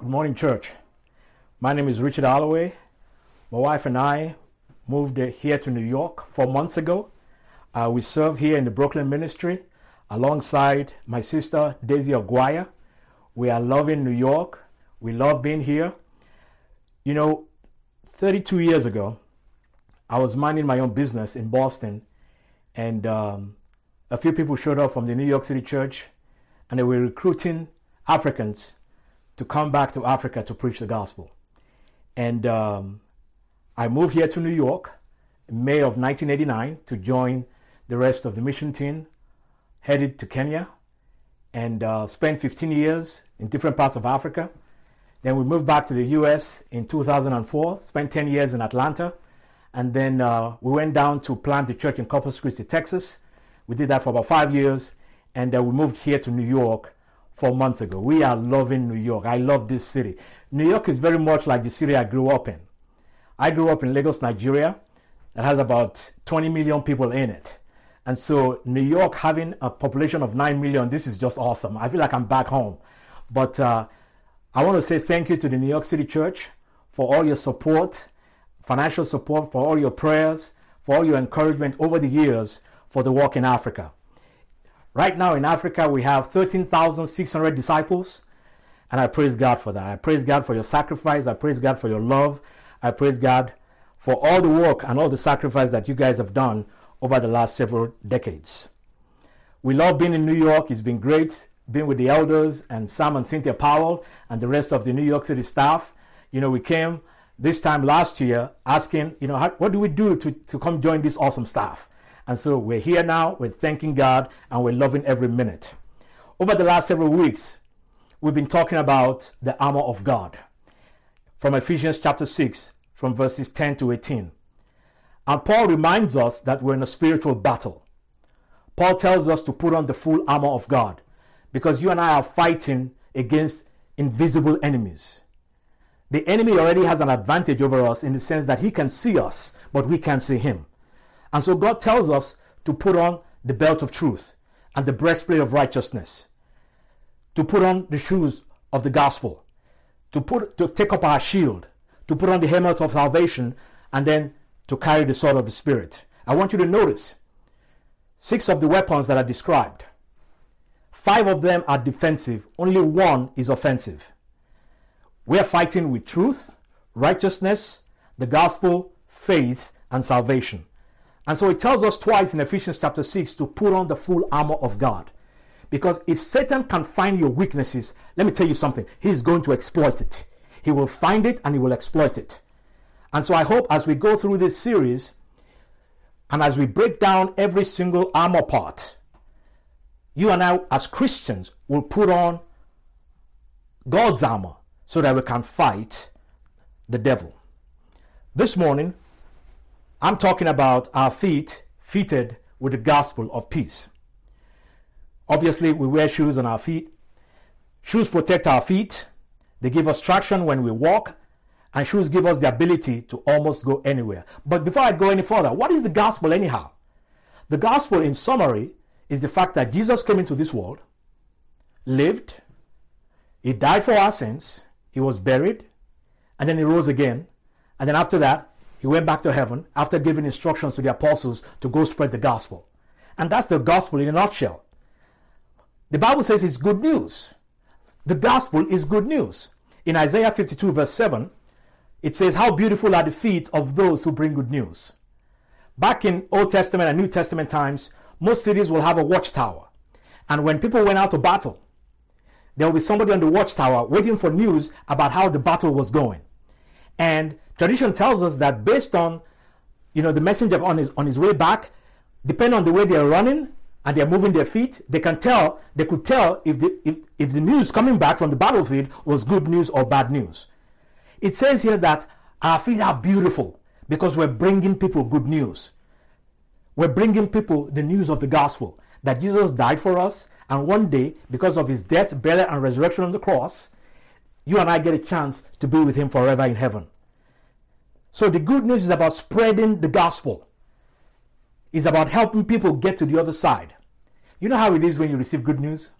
Good morning, church. My name is Richard Holloway. My wife and I moved here to New York 4 months ago. We serve here in the Brooklyn ministry alongside my sister, Daisy Oguaya. We are loving New York. We love being here. You know, 32 years ago, I was minding my own business in Boston, and a few people showed up from the New York City church, and they were recruiting Africans to come back to Africa to preach the gospel. And I moved here to New York in May of 1989 to join the rest of the mission team, headed to Kenya, and spent 15 years in different parts of Africa. Then we moved back to the U.S. in 2004, spent 10 years in Atlanta, and then we went down to plant the church in Corpus Christi, Texas. We did that for about 5 years, and we moved here to New York 4 months ago. We are loving New York. I love this city. New York is very much like the city I grew up in. I grew up in Lagos, Nigeria, that has about 20 million people in it. And so New York having a population of 9 million, this is just awesome. I feel like I'm back home. But I want to say thank you to the New York City Church for all your support, financial support, for all your prayers, for all your encouragement over the years for the work in Africa. Right now in Africa, we have 13,600 disciples, and I praise God for that. I praise God for your sacrifice. I praise God for your love. I praise God for all the work and all the sacrifice that you guys have done over the last several decades. We love being in New York. It's been great being with the elders and Sam and Cynthia Powell and the rest of the New York City staff. You know, we came this time last year asking, you know, what do we do to come join this awesome staff? And so we're here now, we're thanking God, and we're loving every minute. Over the last several weeks, we've been talking about the armor of God from Ephesians chapter 6, from verses 10 to 18. And Paul reminds us that we're in a spiritual battle. Paul tells us to put on the full armor of God because you and I are fighting against invisible enemies. The enemy already has an advantage over us in the sense that he can see us, but we can't see him. And so God tells us to put on the belt of truth and the breastplate of righteousness, to put on the shoes of the gospel, to take up our shield, to put on the helmet of salvation, and then to carry the sword of the Spirit. I want you to notice 6 of the weapons that are described. 5 of them are defensive. Only 1 is offensive. We are fighting with truth, righteousness, the gospel, faith, and salvation. And so it tells us twice in Ephesians chapter 6 to put on the full armor of God. Because if Satan can find your weaknesses, let me tell you something, he's going to exploit it. He will find it and he will exploit it. And so I hope as we go through this series and as we break down every single armor part, you and I as Christians will put on God's armor so that we can fight the devil. This morning, I'm talking about our feet fitted with the gospel of peace. Obviously, we wear shoes on our feet. Shoes protect our feet. They give us traction when we walk. And shoes give us the ability to almost go anywhere. But before I go any further, what is the gospel anyhow? The gospel, in summary, is the fact that Jesus came into this world, lived, he died for our sins, he was buried, and then he rose again. And then after that, he went back to heaven after giving instructions to the apostles to go spread the gospel. And that's the gospel in a nutshell. The Bible says it's good news. The gospel is good news. In Isaiah 52 verse 7, it says, "How beautiful are the feet of those who bring good news." Back in Old Testament and New Testament times, most cities will have a watchtower. And when people went out to battle, there will be somebody on the watchtower waiting for news about how the battle was going. And tradition tells us that based on, you know, the messenger on his way back, depending on the way they're running and they're moving their feet, they could tell if the news coming back from the battlefield was good news or bad news. It says here that our feet are beautiful because we're bringing people good news. We're bringing people the news of the gospel, that Jesus died for us, and one day, because of his death, burial, and resurrection on the cross, you and I get a chance to be with him forever in heaven. So the good news is about spreading the gospel. It's about helping people get to the other side. You know how it is when you receive good news?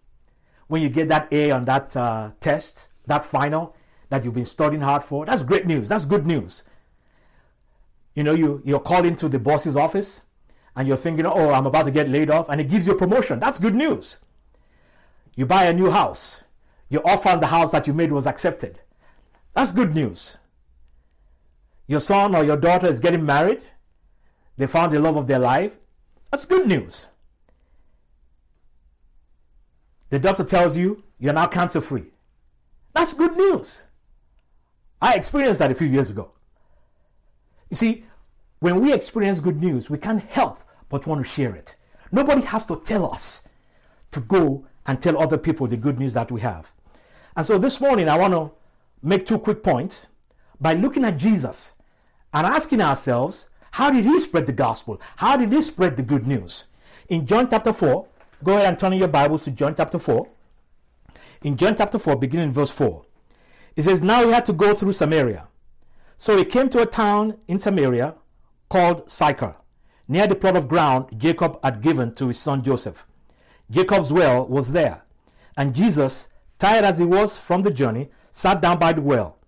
When you get that A on that test, that final, that you've been studying hard for. That's great news. That's good news. You know, you're called into the boss's office and you're thinking, oh, I'm about to get laid off, and it gives you a promotion. That's good news. You buy a new house. Your offer on the house that you made was accepted. That's good news. Your son or your daughter is getting married. They found the love of their life. That's good news. The doctor tells you you're now cancer-free. That's good news. I experienced that a few years ago. You see, when we experience good news, we can't help but want to share it. Nobody has to tell us to go and tell other people the good news that we have. And so this morning, I want to make two quick points by looking at Jesus and asking ourselves, how did he spread the gospel? How did he spread the good news? In John chapter 4, go ahead and turn in your Bibles to John chapter 4. In John chapter 4, beginning verse 4, it says, now he had to go through Samaria. So he came to a town in Samaria called Sychar, near the plot of ground Jacob had given to his son Joseph. Jacob's well was there, and Jesus, tired as he was from the journey, sat down by the well.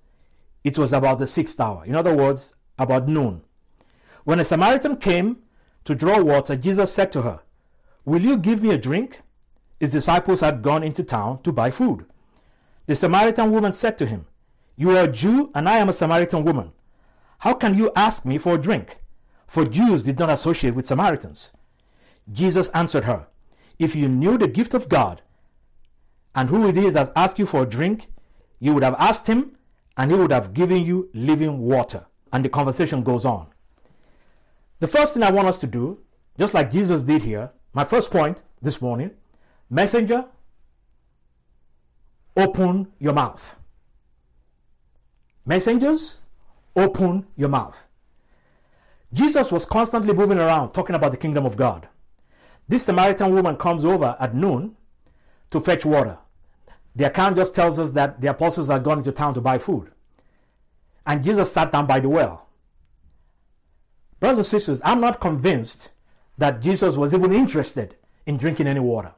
It was about the sixth hour, in other words, about noon. When a Samaritan came to draw water, Jesus said to her, will you give me a drink? His disciples had gone into town to buy food. The Samaritan woman said to him, you are a Jew, and I am a Samaritan woman. How can you ask me for a drink? For Jews did not associate with Samaritans. Jesus answered her, if you knew the gift of God and who it is that asks you for a drink, you would have asked him, and he would have given you living water. And the conversation goes on. The first thing I want us to do, just like Jesus did here, my first point this morning, messenger, open your mouth. Messengers, open your mouth. Jesus was constantly moving around talking about the kingdom of God. This Samaritan woman comes over at noon to fetch water. The account just tells us that the apostles had gone into town to buy food. And Jesus sat down by the well. Brothers and sisters, I'm not convinced that Jesus was even interested in drinking any water,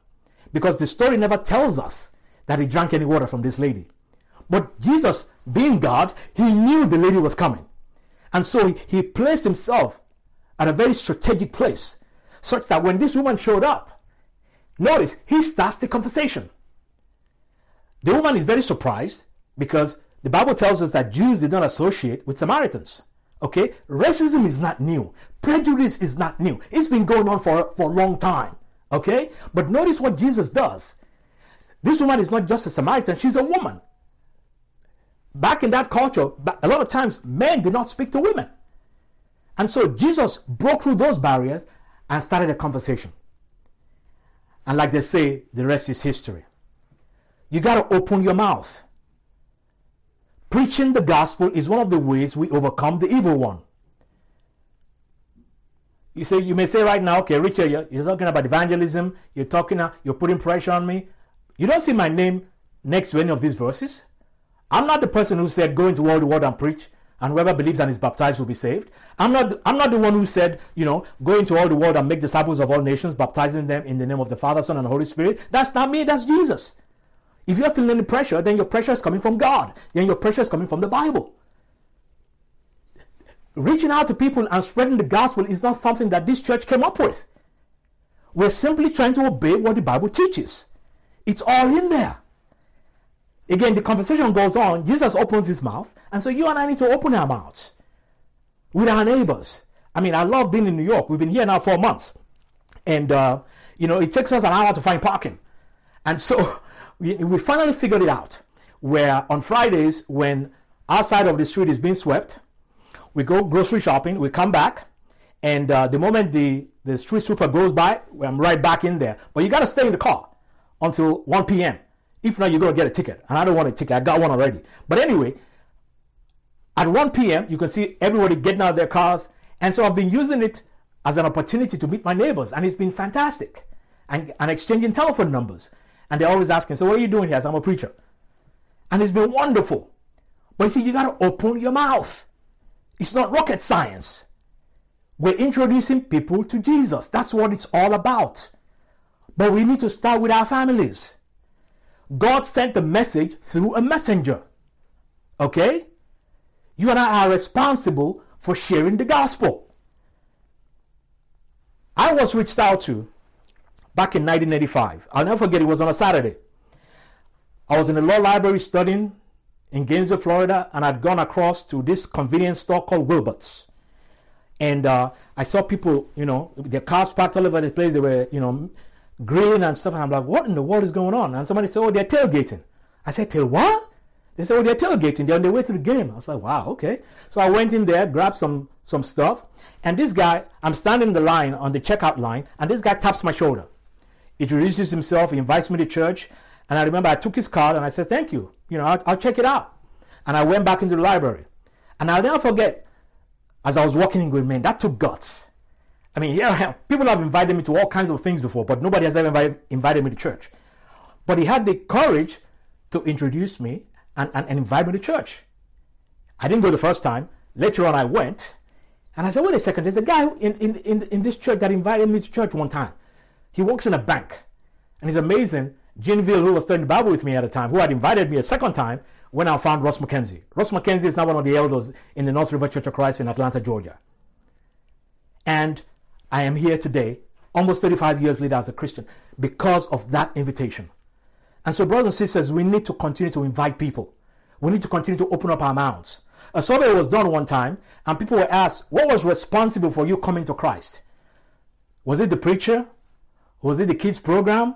because the story never tells us that he drank any water from this lady. But Jesus, being God, he knew the lady was coming. And so he placed himself at a very strategic place, such that when this woman showed up, notice, he starts the conversation. The woman is very surprised because the Bible tells us that Jews did not associate with Samaritans. Okay? Racism is not new. Prejudice is not new. It's been going on for a long time. Okay? But notice what Jesus does. This woman is not just a Samaritan. She's a woman. Back in that culture, a lot of times, men did not speak to women. And so Jesus broke through those barriers and started a conversation. And like they say, the rest is history. You got to open your mouth. Preaching the gospel is one of the ways we overcome the evil one. You may say right now, okay, Richard, you're talking about evangelism. You're putting pressure on me. You don't see my name next to any of these verses. I'm not the person who said, go into all the world and preach, and whoever believes and is baptized will be saved. I'm not the one who said, go into all the world and make disciples of all nations, baptizing them in the name of the Father, Son, and Holy Spirit. That's not me. That's Jesus. If you're feeling any pressure, then your pressure is coming from God. Then your pressure is coming from the Bible. Reaching out to people and spreading the gospel is not something that this church came up with. We're simply trying to obey what the Bible teaches. It's all in there. Again, the conversation goes on. Jesus opens his mouth. And so you and I need to open our mouths with our neighbors. I mean, I love being in New York. We've been here now 4 months. And, it takes us an hour to find parking. And so we finally figured it out, where on Fridays, when our side of the street is being swept, we go grocery shopping, we come back, and the moment the street sweeper goes by, I'm right back in there. But you got to stay in the car until 1 p.m. If not, you're going to get a ticket. And I don't want a ticket. I got one already. But anyway, at 1 p.m., you can see everybody getting out of their cars. And so I've been using it as an opportunity to meet my neighbors. And it's been fantastic. And exchanging telephone numbers. And they're always asking, so what are you doing here? I say, I'm a preacher. And it's been wonderful. But you see, you got to open your mouth. It's not rocket science. We're introducing people to Jesus. That's what it's all about. But we need to start with our families. God sent the message through a messenger. Okay? You and I are responsible for sharing the gospel. I was reached out to back in 1985. I'll never forget, it was on a Saturday. I was in the law library studying in Gainesville, Florida, and I'd gone across to this convenience store called Wilbert's. And I saw people, you know, their cars parked all over the place. They were, you know, grilling and stuff. And I'm like, what in the world is going on? And somebody said, oh, they're tailgating. I said, tail what? They said, oh, they're tailgating. They're on their way to the game. I was like, wow, okay. So I went in there, grabbed some stuff. And this guy, I'm standing in the line, on the checkout line, and this guy taps my shoulder. He introduces himself, he invites me to church. And I remember I took his card and I said, thank you. You know, I'll check it out. And I went back into the library. And I'll never forget, as I was walking in going, man, that took guts. I mean, yeah, people have invited me to all kinds of things before, but nobody has ever invited me to church. But he had the courage to introduce me and invite me to church. I didn't go the first time. Later on, I went. And I said, wait a second, there's a guy in this church that invited me to church one time. He works in a bank. And he's amazing. Jeanville, who was studying the Bible with me at the time, who had invited me a second time when I found Ross McKenzie. Ross McKenzie is now one of the elders in the North River Church of Christ in Atlanta, Georgia. And I am here today, almost 35 years later as a Christian, because of that invitation. And so, brothers and sisters, we need to continue to invite people. We need to continue to open up our mouths. A survey was done one time, and people were asked, what was responsible for you coming to Christ? Was it the preacher? Was it the kids' program?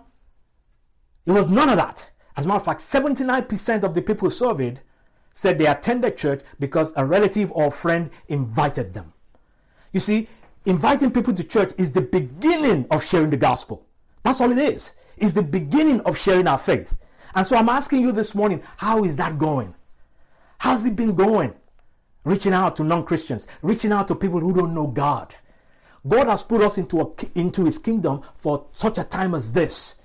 It was none of that. As a matter of fact, 79% of the people surveyed said they attended church because a relative or friend invited them. You see, inviting people to church is the beginning of sharing the gospel. That's all it is. It's the beginning of sharing our faith. And so I'm asking you this morning, how is that going? How's it been going? Reaching out to non-Christians, reaching out to people who don't know God. God has put us into his kingdom for such a time as this.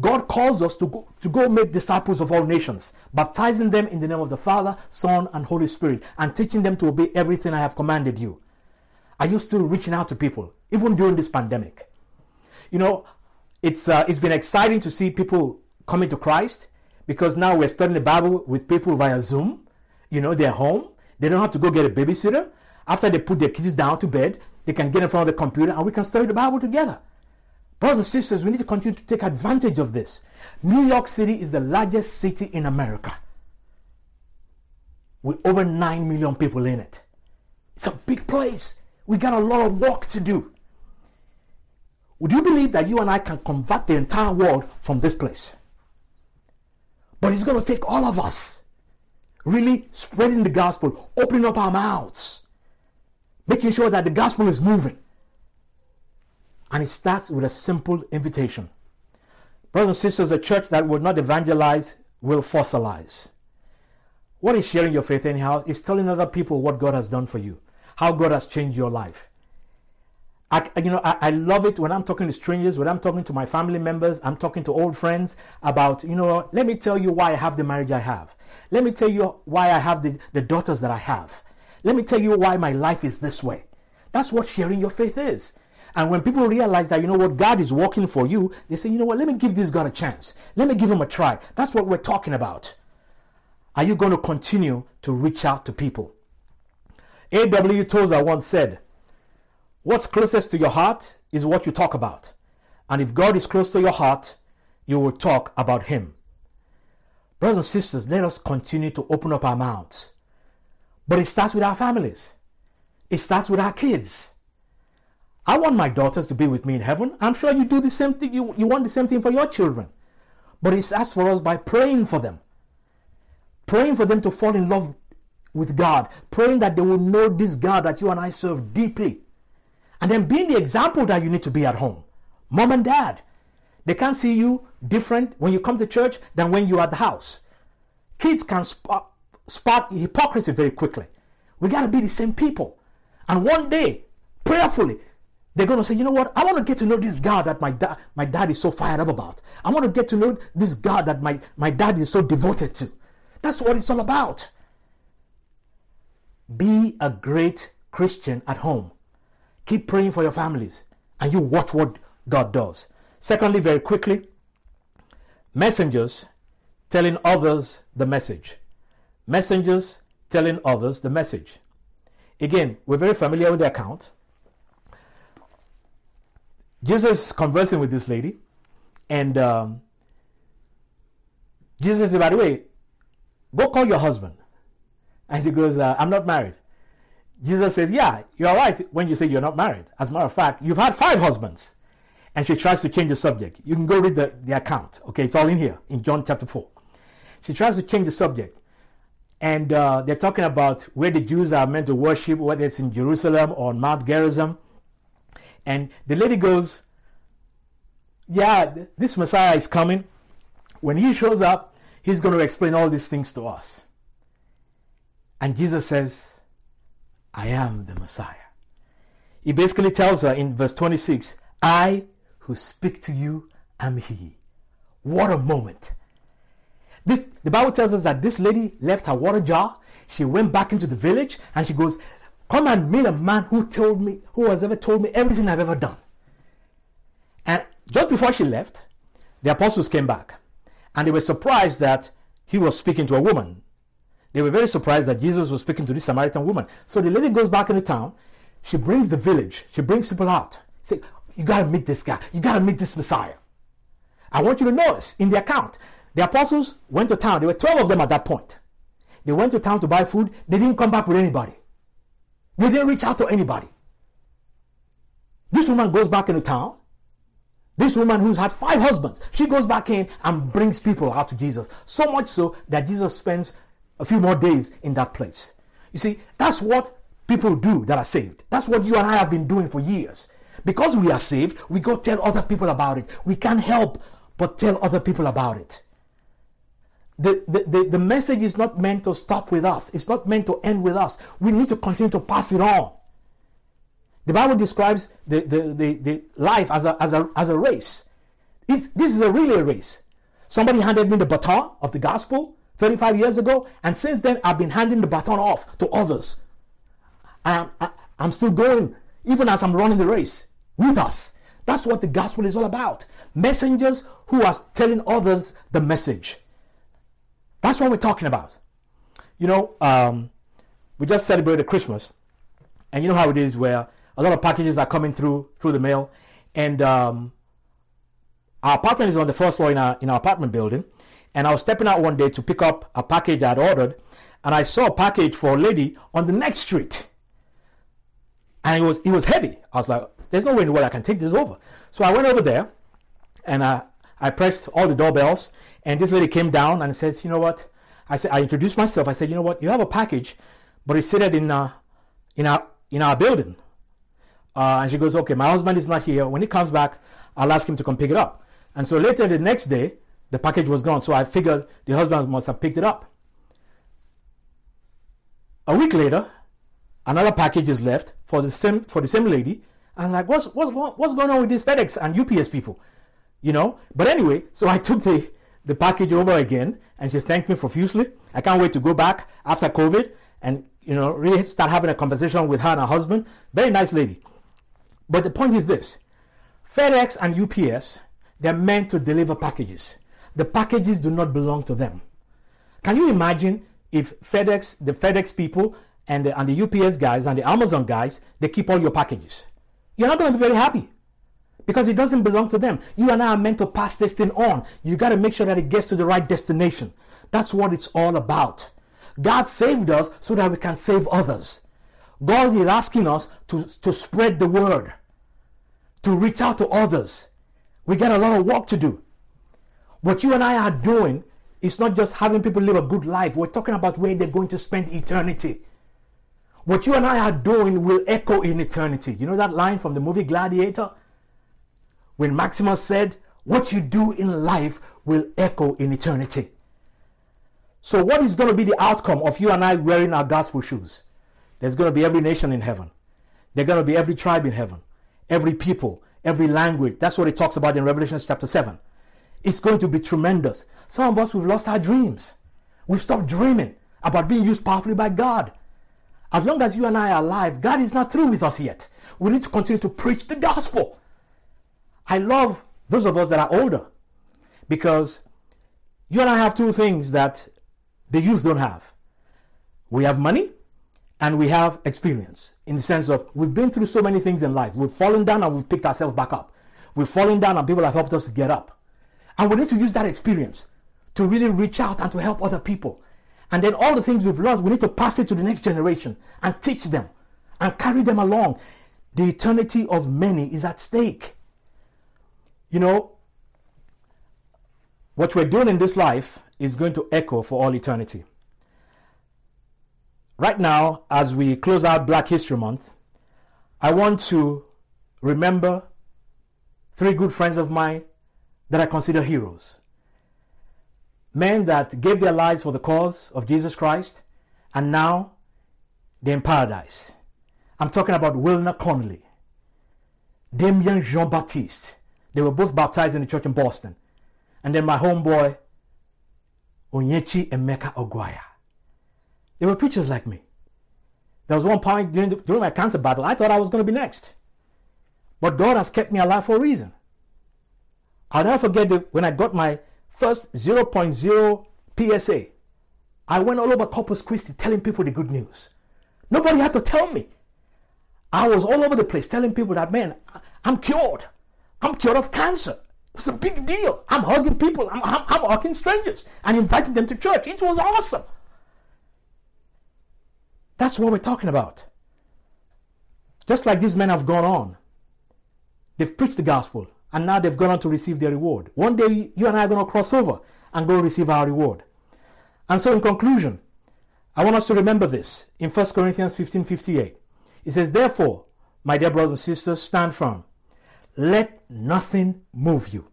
God calls us to go make disciples of all nations, baptizing them in the name of the Father, Son, and Holy Spirit, and teaching them to obey everything I have commanded you. Are you still reaching out to people, even during this pandemic? You know, it's been exciting to see people coming to Christ, because now we're studying the Bible with people via Zoom. You know, they're home. They don't have to go get a babysitter. After they put their kids down to bed, they can get in front of the computer and we can study the Bible together. Brothers and sisters, we need to continue to take advantage of this. New York City is the largest city in America, with over 9 million people in it. It's a big place. We got a lot of work to do. Would you believe that you and I can convert the entire world from this place? But it's going to take all of us really spreading the gospel, opening up our mouths, making sure that the gospel is moving. And it starts with a simple invitation. Brothers and sisters, a church that will not evangelize will fossilize. What is sharing your faith anyhow? It's telling other people what God has done for you, how God has changed your life. I love it when I'm talking to strangers, when I'm talking to my family members, I'm talking to old friends about, you know, let me tell you why I have the marriage I have. Let me tell you why I have the daughters that I have. Let me tell you why my life is this way. That's what sharing your faith is. And when people realize that, you know what, God is working for you, they say, you know what, let me give this God a chance. Let me give him a try. That's what we're talking about. Are you going to continue to reach out to people? A.W. Tozer once said, what's closest to your heart is what you talk about. And if God is close to your heart, you will talk about him. Brothers and sisters, let us continue to open up our mouths. But it starts with our families. It starts with our kids. I want my daughters to be with me in heaven. I'm sure you do the same thing. You want the same thing for your children. But it's asked for us by praying for them. Praying for them to fall in love with God. Praying that they will know this God that you and I serve deeply. And then being the example that you need to be at home. Mom and dad, they can't see you different when you come to church than when you're at the house. Kids can spot hypocrisy very quickly. We got to be the same people. And one day, prayerfully, they're going to say, you know what? I want to get to know this God that my dad is so fired up about. I want to get to know this God that my dad is so devoted to. That's what it's all about. Be a great Christian at home. Keep praying for your families and you watch what God does. Secondly, very quickly, messengers telling others the message. messengers telling others the message. Again, we're very familiar with the account. Jesus is conversing with this lady, and Jesus says, by the way, go call your husband. And she goes, I'm not married. Jesus says, yeah, you are right when you say you're not married. As a matter of fact, you've had 5 husbands. And she tries to change the subject. You can go read the account. Okay, it's all in here, in John chapter 4. She tries to change the subject. And they're talking about where the Jews are meant to worship, whether it's in Jerusalem or on Mount Gerizim. And the lady goes, yeah, this Messiah is coming. When he shows up, he's going to explain all these things to us. And Jesus says, I am the Messiah. He basically tells her in verse 26, I who speak to you am he. What a moment. The Bible tells us that this lady left her water jar. She went back into the village and she goes, come and meet a man who has ever told me everything I've ever done. And just before she left, the apostles came back and they were surprised that he was speaking to a woman. They were very surprised that Jesus was speaking to this Samaritan woman. So the lady goes back in the town. She brings the village. She brings people out. Say, you got to meet this guy. You got to meet this Messiah. I want you to notice in the account, the apostles went to town. There were 12 of them at that point. They went to town to buy food. They didn't come back with anybody. They didn't reach out to anybody. This woman goes back into town. This woman who's had 5 husbands, she goes back in and brings people out to Jesus. So much so that Jesus spends a few more days in that place. You see, that's what people do that are saved. That's what you and I have been doing for years. Because we are saved, we go tell other people about it. We can't help but tell other people about it. The message is not meant to stop with us. It's not meant to end with us. We need to continue to pass it on. The Bible describes the life as a race. This is a relay race. Somebody handed me the baton of the gospel 35 years ago, and since then I've been handing the baton off to others. I'm still going even as I'm running the race with us. That's what the gospel is all about. Messengers who are telling others the message. That's what we're talking about. You know, we just celebrated Christmas, and you know how it is where a lot of packages are coming through the mail, and our apartment is on the first floor in our apartment building. And I was stepping out one day to pick up a package I'd ordered, and I saw a package for a lady on the next street. And it was heavy. I was like, there's no way in the world I can take this over. So I went over there, and I pressed all the doorbells, and this lady came down and says, you know what? I introduced myself. I said, you know what? You have a package, but it's seated in our building. And she goes, okay, my husband is not here. When he comes back, I'll ask him to come pick it up. And so later the next day, the package was gone, so I figured the husband must have picked it up. A week later, another package is left for the same lady. I'm like, what's going on with these FedEx and UPS people, you know? But anyway, so I took the package over again, and she thanked me profusely. I can't wait to go back after COVID and, you know, really start having a conversation with her and her husband. Very nice lady. But the point is this: FedEx and UPS, they're meant to deliver packages. The packages do not belong to them. Can you imagine if the FedEx people and the UPS guys and the Amazon guys, they keep all your packages? You're not going to be very happy because it doesn't belong to them. You and I are meant to pass this thing on. You got to make sure that it gets to the right destination. That's what it's all about. God saved us so that we can save others. God is asking us to spread the word, to reach out to others. We got a lot of work to do. What you and I are doing is not just having people live a good life. We're talking about where they're going to spend eternity. What you and I are doing will echo in eternity. You know that line from the movie Gladiator? When Maximus said, what you do in life will echo in eternity. So what is going to be the outcome of you and I wearing our gospel shoes? There's going to be every nation in heaven. There's going to be every tribe in heaven, every people, every language. That's what it talks about in Revelation chapter 7. It's going to be tremendous. Some of us, we've lost our dreams. We've stopped dreaming about being used powerfully by God. As long as you and I are alive, God is not through with us yet. We need to continue to preach the gospel. I love those of us that are older, because you and I have two things that the youth don't have. We have money and we have experience, in the sense of we've been through so many things in life. We've fallen down and we've picked ourselves back up. We've fallen down and people have helped us get up. And we need to use that experience to really reach out and to help other people. And then all the things we've learned, we need to pass it to the next generation and teach them and carry them along. The eternity of many is at stake. You know, what we're doing in this life is going to echo for all eternity. Right now, as we close out Black History Month, I want to remember three good friends of mine that I consider heroes. Men that gave their lives for the cause of Jesus Christ, and now they're in paradise. I'm talking about Wilner Conley, Damien Jean-Baptiste. They were both baptized in the church in Boston. And then my homeboy, Onyechi Emeka Oguaya. They were preachers like me. There was one point during my cancer battle, I thought I was going to be next. But God has kept me alive for a reason. I'll never forget that when I got my first 0.0 PSA, I went all over Corpus Christi telling people the good news. Nobody had to tell me. I was all over the place telling people that, man, I'm cured. I'm cured of cancer. It's a big deal. I'm hugging people. I'm hugging strangers and inviting them to church. It was awesome. That's what we're talking about. Just like these men have gone on. They've preached the gospel and now they've gone on to receive their reward. One day you and I are going to cross over and go receive our reward. And so in conclusion, I want us to remember this in 1 Corinthians 15:58. It says, therefore, my dear brothers and sisters, stand firm. Let nothing move you.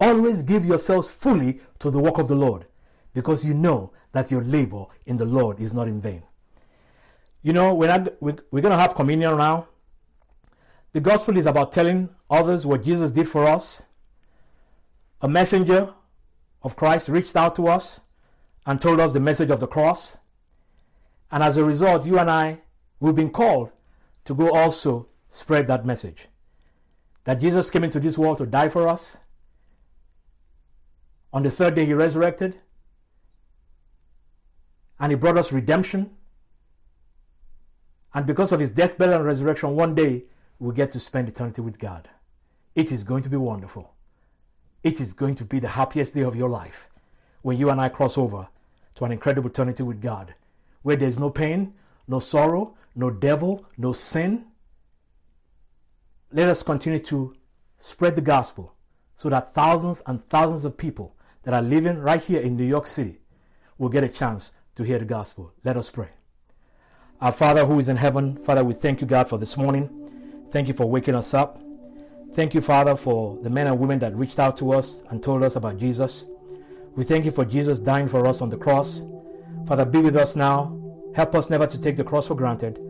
Always give yourselves fully to the work of the Lord, because you know that your labor in the Lord is not in vain. You know, we're going to have communion now. The gospel is about telling others what Jesus did for us. A messenger of Christ reached out to us and told us the message of the cross. And as a result, you and I, we've been called to go also spread that message. That Jesus came into this world to die for us. On the third day he resurrected. And he brought us redemption. And because of his death, burial, and resurrection, one day we'll get to spend eternity with God. It is going to be wonderful. It is going to be the happiest day of your life when you and I cross over to an incredible eternity with God, where there's no pain, no sorrow, no devil, no sin. Let us continue to spread the gospel so that thousands and thousands of people that are living right here in New York City will get a chance to hear the gospel. Let us pray. Our Father who is in heaven, Father, we thank you, God, for this morning. Thank you for waking us up. Thank you, Father, for the men and women that reached out to us and told us about Jesus. We thank you for Jesus dying for us on the cross. Father, be with us now. Help us never to take the cross for granted,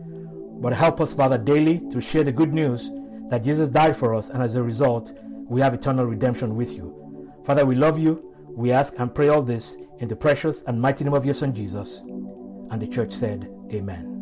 but help us, Father, daily to share the good news that Jesus died for us, and as a result, we have eternal redemption with you. Father, we love you. We ask and pray all this in the precious and mighty name of your Son, Jesus. And the church said, amen.